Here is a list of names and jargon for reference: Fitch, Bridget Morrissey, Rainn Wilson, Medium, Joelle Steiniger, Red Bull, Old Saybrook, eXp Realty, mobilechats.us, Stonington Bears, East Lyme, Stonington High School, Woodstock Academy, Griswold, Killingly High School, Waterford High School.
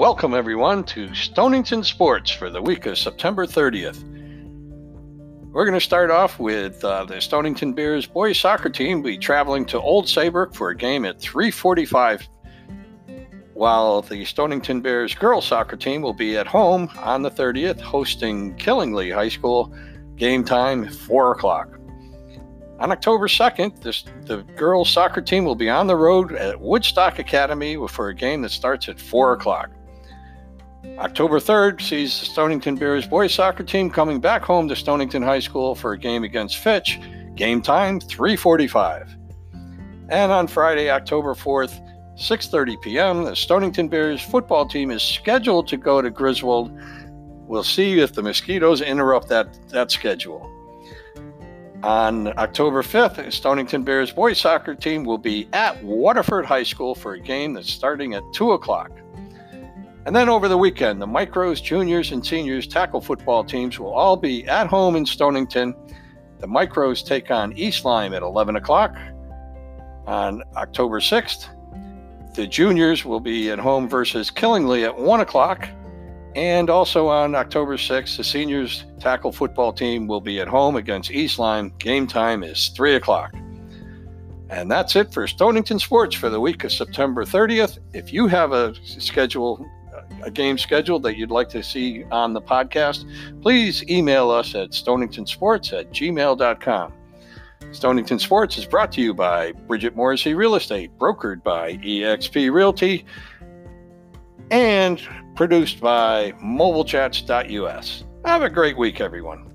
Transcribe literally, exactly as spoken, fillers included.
Welcome everyone to Stonington Sports for the week of September thirtieth. We're going to start off with uh, the Stonington Bears boys soccer team be traveling to Old Saybrook for a game at three forty-five, while the Stonington Bears girls soccer team will be at home on the thirtieth, hosting Killingly High School, game time four o'clock. On October second, this, the girls soccer team will be on the road at Woodstock Academy for a game that starts at four o'clock. October third sees the Stonington Bears boys soccer team coming back home to Stonington High School for a game against Fitch, game time three forty-five. And on Friday, October fourth, six thirty p.m., the Stonington Bears football team is scheduled to go to Griswold. We'll see if the mosquitoes interrupt that, that schedule. On October fifth, the Stonington Bears boys soccer team will be at Waterford High School for a game that's starting at two o'clock. And then over the weekend, the micros, juniors, and seniors tackle football teams will all be at home in Stonington. The micros take on East Lyme at eleven o'clock on October sixth. The juniors will be at home versus Killingly at one o'clock. And also on October sixth, the seniors tackle football team will be at home against East Lyme. Game time is three o'clock. And that's it for Stonington Sports for the week of September thirtieth. If you have a schedule, a game scheduled that you'd like to see on the podcast, please email us at stonington sports at gmail dot com. Stonington Sports is brought to you by Bridget Morrissey Real Estate, brokered by eXp Realty, and produced by mobile chats dot u s. Have a great week, everyone.